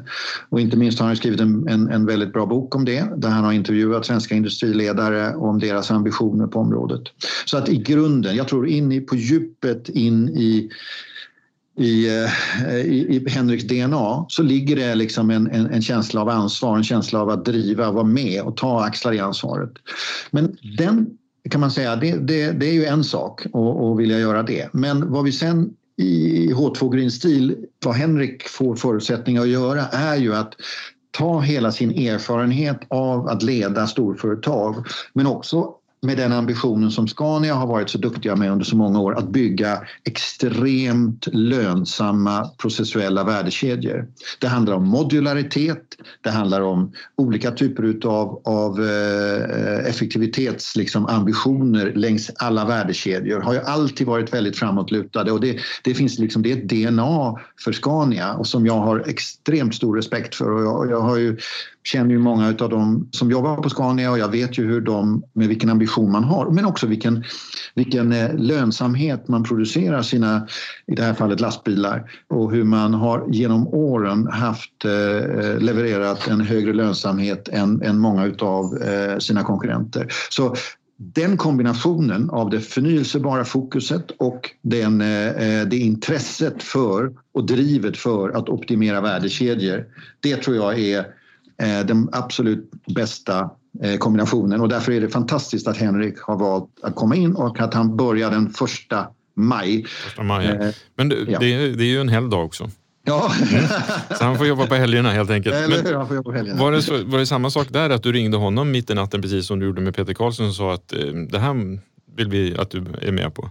Och inte minst har han skrivit en, en, en väldigt bra bok om det, där han har intervjuat svenska industriledare om deras ambitioner på området. Så att i grunden, jag tror in i, på djupet in i I, i, i Henriks D N A så ligger det liksom en, en, en känsla av ansvar, en känsla av att driva, vara med och ta axlar i ansvaret. Men den kan man säga, det, det, det är ju en sak och, och vilja göra det. Men vad vi sen i H två Green Steel, vad Henrik får förutsättningar att göra, är ju att ta hela sin erfarenhet av att leda storföretag, men också med den ambitionen som Scania har varit så duktiga med under så många år, att bygga extremt lönsamma processuella värdekedjor. Det handlar om modularitet, det handlar om olika typer av, av effektivitets liksom, ambitioner längs alla värdekedjor. Har ju alltid varit väldigt framåtlutade, och det, det finns liksom, det är ett D N A för Scania, och som jag har extremt stor respekt för, och jag, jag har ju känner ju många av dem som jobbar på Scania, och jag vet ju hur de, med vilken ambition man har, men också vilken, vilken lönsamhet man producerar sina, i det här fallet lastbilar, och hur man har genom åren haft eh, levererat en högre lönsamhet än, än många av eh, sina konkurrenter. Så den kombinationen av det förnyelsebara fokuset och den, det intresset för och drivet för att optimera värdekedjor, det tror jag är den absolut bästa kombinationen, och därför är det fantastiskt att Henrik har valt att komma in och att han börjar den första maj. Första maj ja. Men det, ja. det, är, det är ju en helgdag också. Ja. Mm. Så han får jobba på helgerna helt enkelt. Eller hur, han får jobba på helgerna. Var det, så, var det samma sak där, att du ringde honom mitt i natten precis som du gjorde med Peter Carlsson och sa att det här vill vi att du är med på?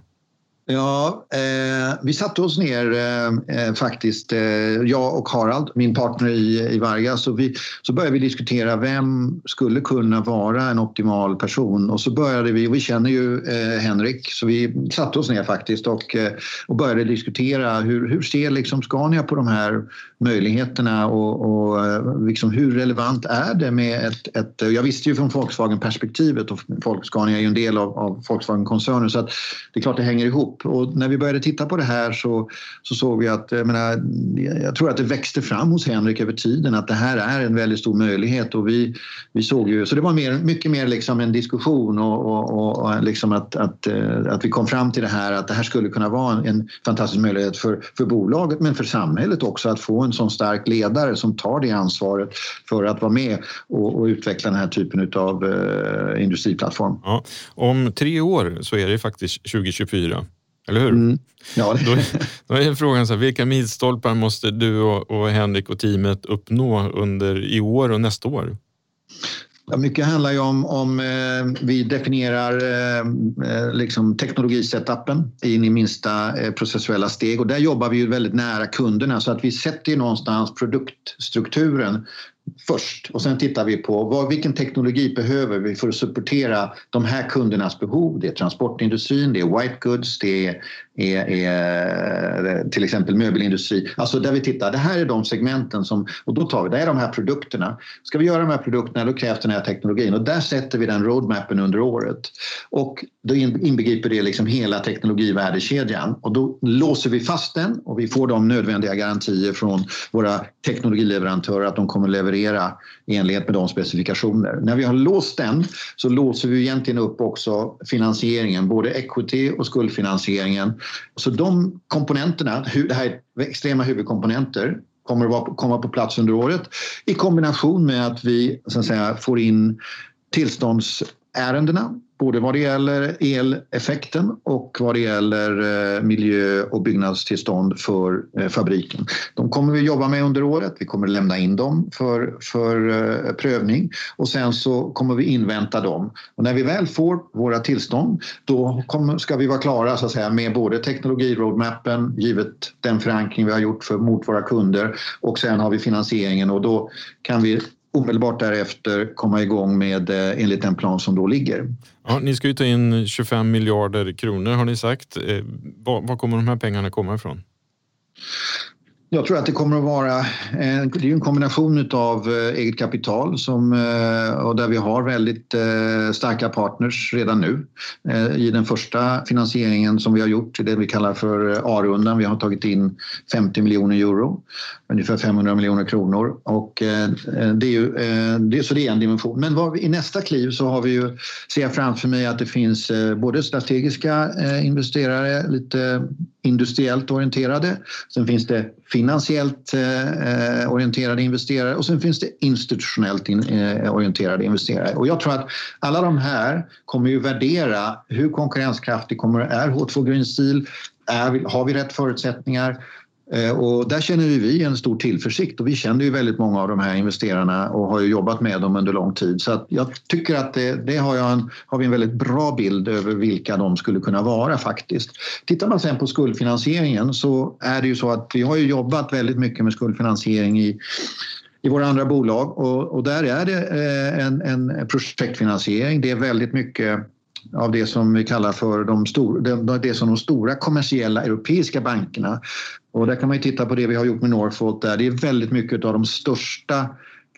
Ja, eh, vi satte oss ner eh, faktiskt, eh, jag och Harald, min partner i, i Varga, så, vi, så började vi diskutera vem skulle kunna vara en optimal person. Och så började vi, och vi känner ju eh, Henrik, så vi satte oss ner faktiskt och, eh, och började diskutera hur, hur ser liksom Scania på de här möjligheterna och, och liksom hur relevant är det med ett, ett... Jag visste ju från Volkswagen-perspektivet, och Scania är ju en del av, av Volkswagen-koncernen, så att det är klart det hänger ihop. Och när vi började titta på det här så, så såg vi att, jag menar, jag tror att det växte fram hos Henrik över tiden att det här är en väldigt stor möjlighet, och vi, vi såg ju, så det var mer, mycket mer liksom en diskussion och, och, och liksom att, att, att vi kom fram till det här att det här skulle kunna vara en, en fantastisk möjlighet för, för bolaget men för samhället också, att få en sån stark ledare som tar det ansvaret för att vara med och, och utveckla den här typen av eh, industriplattform. Ja, om tre år så är det faktiskt tjugo tjugofyra. Eller hur? Mm. Ja, det. Då, då är frågan så här, vilka milstolpar måste du och, och Henrik och teamet uppnå under i år och nästa år? Ja, mycket handlar ju om, om eh, vi definierar eh, liksom teknologisetappen in i minsta eh, processuella steg, och där jobbar vi ju väldigt nära kunderna så att vi sätter ju någonstans produktstrukturen först, och sen tittar vi på vad, vilken teknologi behöver vi för att supportera de här kundernas behov. Det är transportindustrin, det är white goods, det är, är, är till exempel möbelindustri. Alltså där vi tittar, det här är de segmenten som, och då tar vi, det är de här produkterna. Ska vi göra de här produkterna, då krävs den här teknologin, och där sätter vi den roadmappen under året. Och då inbegriper det liksom hela teknologivärdekedjan, och då låser vi fast den och vi får de nödvändiga garantier från våra teknologileverantörer att de kommer leverera i enlighet med de specifikationer. När vi har låst den så låser vi egentligen upp också finansieringen, både equity och skuldfinansieringen. Så de komponenterna, det här är extrema huvudkomponenter, kommer att komma på plats under året i kombination med att vi så att säga, får in tillståndsärendena, både vad det gäller eleffekten och vad det gäller miljö- och byggnadstillstånd för fabriken. De kommer vi jobba med under året. Vi kommer lämna in dem för, för prövning, och sen så kommer vi invänta dem. Och när vi väl får våra tillstånd, då kommer, ska vi vara klara så att säga, med både teknologiroadmappen, givet den förankring vi har gjort för, mot våra kunder, och sen har vi finansieringen, och då kan vi omedelbart därefter komma igång med enligt den plan som då ligger. Ja, ni ska ju ta in tjugofem miljarder kronor har ni sagt. Var, var kommer de här pengarna komma ifrån? Jag tror att det kommer att vara en, det är en kombination av eget kapital som, och där vi har väldigt starka partners redan nu. I den första finansieringen som vi har gjort, det vi kallar för A-rundan, vi har tagit in femtio miljoner euro, ungefär femhundra miljoner kronor. Och det är ju, det, så det är en dimension. Men vad vi, i nästa kliv så har vi ju, ser jag framför mig att det finns både strategiska investerare, lite industriellt orienterade, sen finns det finansiellt eh, orienterade investerare, och sen finns det institutionellt in, eh, orienterade investerare. Och jag tror att alla de här kommer ju värdera hur konkurrenskraftig kommer är H två Green Steel, är, har vi rätt förutsättningar? Och där känner vi en stor tillförsikt, och vi känner ju väldigt många av de här investerarna och har ju jobbat med dem under lång tid. Så att jag tycker att det, det har, jag en, har vi en väldigt bra bild över vilka de skulle kunna vara faktiskt. Tittar man sen på skuldfinansieringen så är det ju så att vi har ju jobbat väldigt mycket med skuldfinansiering i... i våra andra bolag, och, och där är det en, en projektfinansiering. Det är väldigt mycket av det som vi kallar för de, stor, det, det som de stora kommersiella europeiska bankerna. Och där kan man ju titta på det vi har gjort med Northvolt, där det är väldigt mycket av de största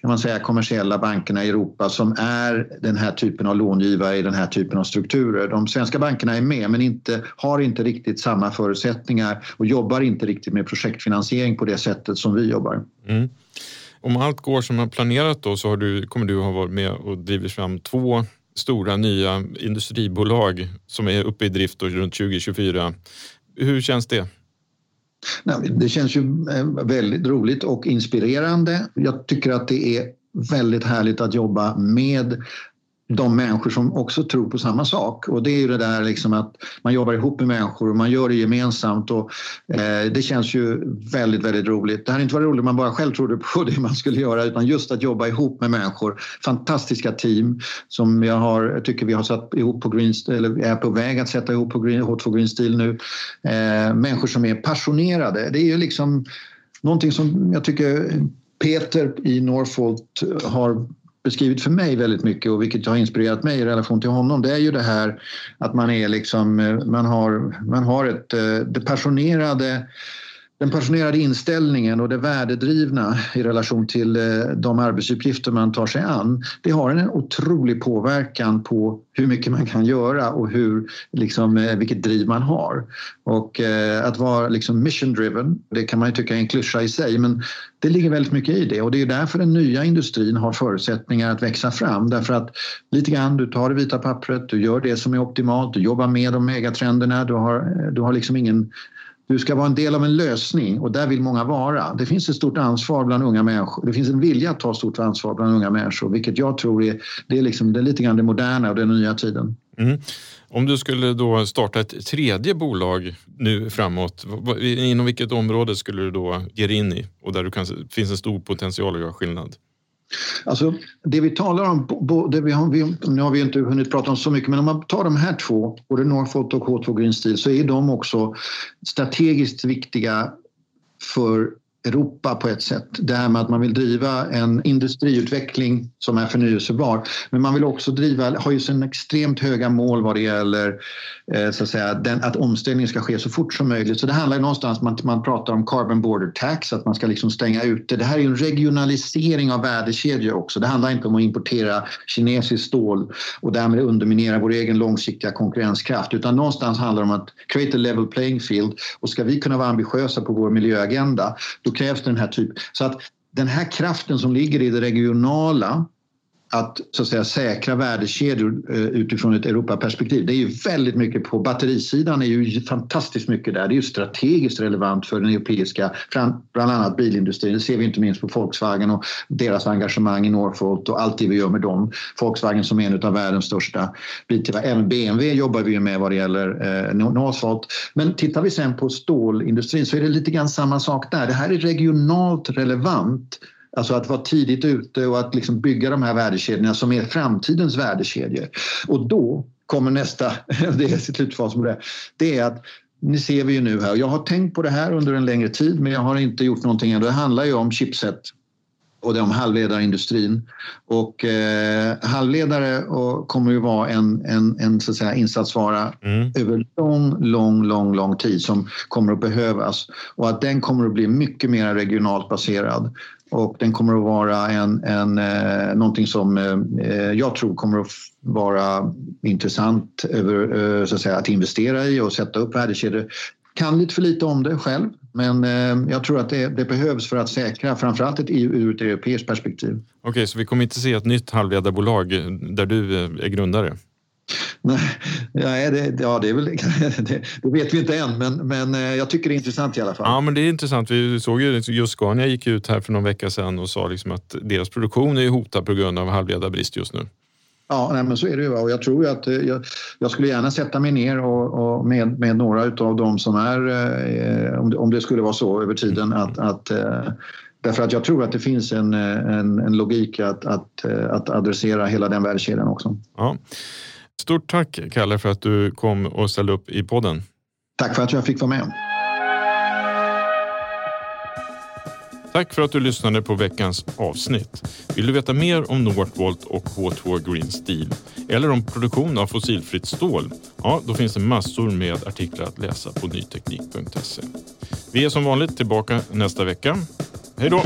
kan man säga, kommersiella bankerna i Europa som är den här typen av långivare i den här typen av strukturer. De svenska bankerna är med men inte, har inte riktigt samma förutsättningar och jobbar inte riktigt med projektfinansiering på det sättet som vi jobbar. Mm. Om allt går som har planerat då så har du, kommer du ha varit med och drivit fram två stora nya industribolag som är uppe i drift runt tjugo tjugofyra. Hur känns det? Det känns ju väldigt roligt och inspirerande. Jag tycker att det är väldigt härligt att jobba med de människor som också tror på samma sak. Och det är ju det där liksom att man jobbar ihop med människor och man gör det gemensamt. Och eh, det känns ju väldigt, väldigt roligt. Det hade inte varit roligt om man bara själv trodde på det man skulle göra, utan just att jobba ihop med människor. Fantastiska team som jag, har, jag tycker vi har satt ihop på Green Steel, eller är på väg att sätta ihop på Green, H två Green Steel nu. Eh, människor som är passionerade. Det är ju liksom någonting som jag tycker Peter i Northvolt har beskrivit för mig väldigt mycket, och vilket har inspirerat mig i relation till honom, det är ju det här att man är liksom, man har, man har ett, det passionerade, den passionerade inställningen och det värdedrivna i relation till de arbetsuppgifter man tar sig an. Det har en otrolig påverkan på hur mycket man kan göra och hur, liksom, vilket driv man har. Och eh, att vara liksom mission driven, det kan man ju tycka är en klyscha i sig, men det ligger väldigt mycket i det. Och det är därför den nya industrin har förutsättningar att växa fram. Därför att lite grann, du tar det vita pappret, du gör det som är optimalt, du jobbar med de megatrenderna, du har, du har liksom ingen... Du ska vara en del av en lösning, och där vill många vara. Det finns ett stort ansvar bland unga människor. Det finns en vilja att ta stort ansvar bland unga människor, vilket jag tror är, det är, liksom, det är lite grann det moderna och den nya tiden. Mm. Om du skulle då starta ett tredje bolag nu framåt, inom vilket område skulle du då ge in i? Och där du kan, finns en stor potential att göra skillnad? Alltså det vi talar om, det vi har, vi, nu har vi inte hunnit prata om så mycket, men om man tar de här två, både Northvolt och H två Green Steel, så är de också strategiskt viktiga för Europa på ett sätt. Det här med att man vill driva en industriutveckling som är förnyelsebar, men man vill också driva, har ju sin extremt höga mål vad det gäller så att säga, den, att omställningen ska ske så fort som möjligt. Så det handlar ju någonstans om att man pratar om carbon border tax, att man ska liksom stänga ut det. Det här är ju en regionalisering av värdekedjor också. Det handlar inte om att importera kinesiskt stål och därmed underminera vår egen långsiktiga konkurrenskraft, utan någonstans handlar det om att create a level playing field, och ska vi kunna vara ambitiösa på vår miljöagenda, då krävs den här typen. Så att den här kraften som ligger i det regionala, att, så att säga, säkra värdekedjor utifrån ett Europaperspektiv. Det är ju väldigt mycket på batterisidan, är ju fantastiskt mycket där. Det är ju strategiskt relevant för den europeiska, bland annat bilindustrin. Det ser vi inte minst på Volkswagen och deras engagemang i Northvolt och allt det vi gör med dem. Volkswagen som är en av världens största biltillverkare. Även B M W jobbar vi med vad det gäller Northvolt. Men tittar vi sen på stålindustrin så är det lite grann samma sak där. Det här är regionalt relevant. Alltså att vara tidigt ute och att liksom bygga de här värdekedjorna som är framtidens värdekedjor. Och då kommer nästa, det är slutfasen på det, det är att ni ser vi ju nu här. Jag har tänkt på det här under en längre tid, men jag har inte gjort någonting än. Det handlar ju om chipset och det är om halvledarindustrin. Och eh, halvledare och kommer ju vara en, en, en så att säga, insatsvara mm. över lång, lång, lång, lång tid som kommer att behövas. Och att den kommer att bli mycket mer regionalt baserad. Och den kommer att vara en, en, eh, någonting som eh, jag tror kommer att f- vara intressant över, eh, så att säga, att investera i och sätta upp värdekedjor. Kan lite för lite om det själv, men eh, jag tror att det, det behövs för att säkra framförallt ett E U ur ett europeiskt perspektiv. Okej, så vi kommer inte se ett nytt halvledarbolag där du är grundare? Nej, ja, det, ja, det är väl det, det vet vi inte än, men, men jag tycker det är intressant i alla fall. Ja, men det är intressant. Vi såg ju just Scania gick ut här för någon vecka sedan och sa liksom att deras produktion är hotad på grund av halvledarbrist just nu. Ja, nej, men så är det ju. Och jag tror ju att jag, jag skulle gärna sätta mig ner och, och med, med några av dem som är, eh, om, det, om det skulle vara så över tiden, mm. att, att eh, därför att jag tror att det finns en, en, en logik att, att, att adressera hela den värdekedjan också. Ja. Stort tack, Kalle, för att du kom och ställde upp i podden. Tack för att jag fick vara med. Tack för att du lyssnade på veckans avsnitt. Vill du veta mer om Northvolt och H två Green Steel eller om produktion av fossilfritt stål? Ja, då finns det massor med artiklar att läsa på nyteknik punkt se. Vi är som vanligt tillbaka nästa vecka. Hej då!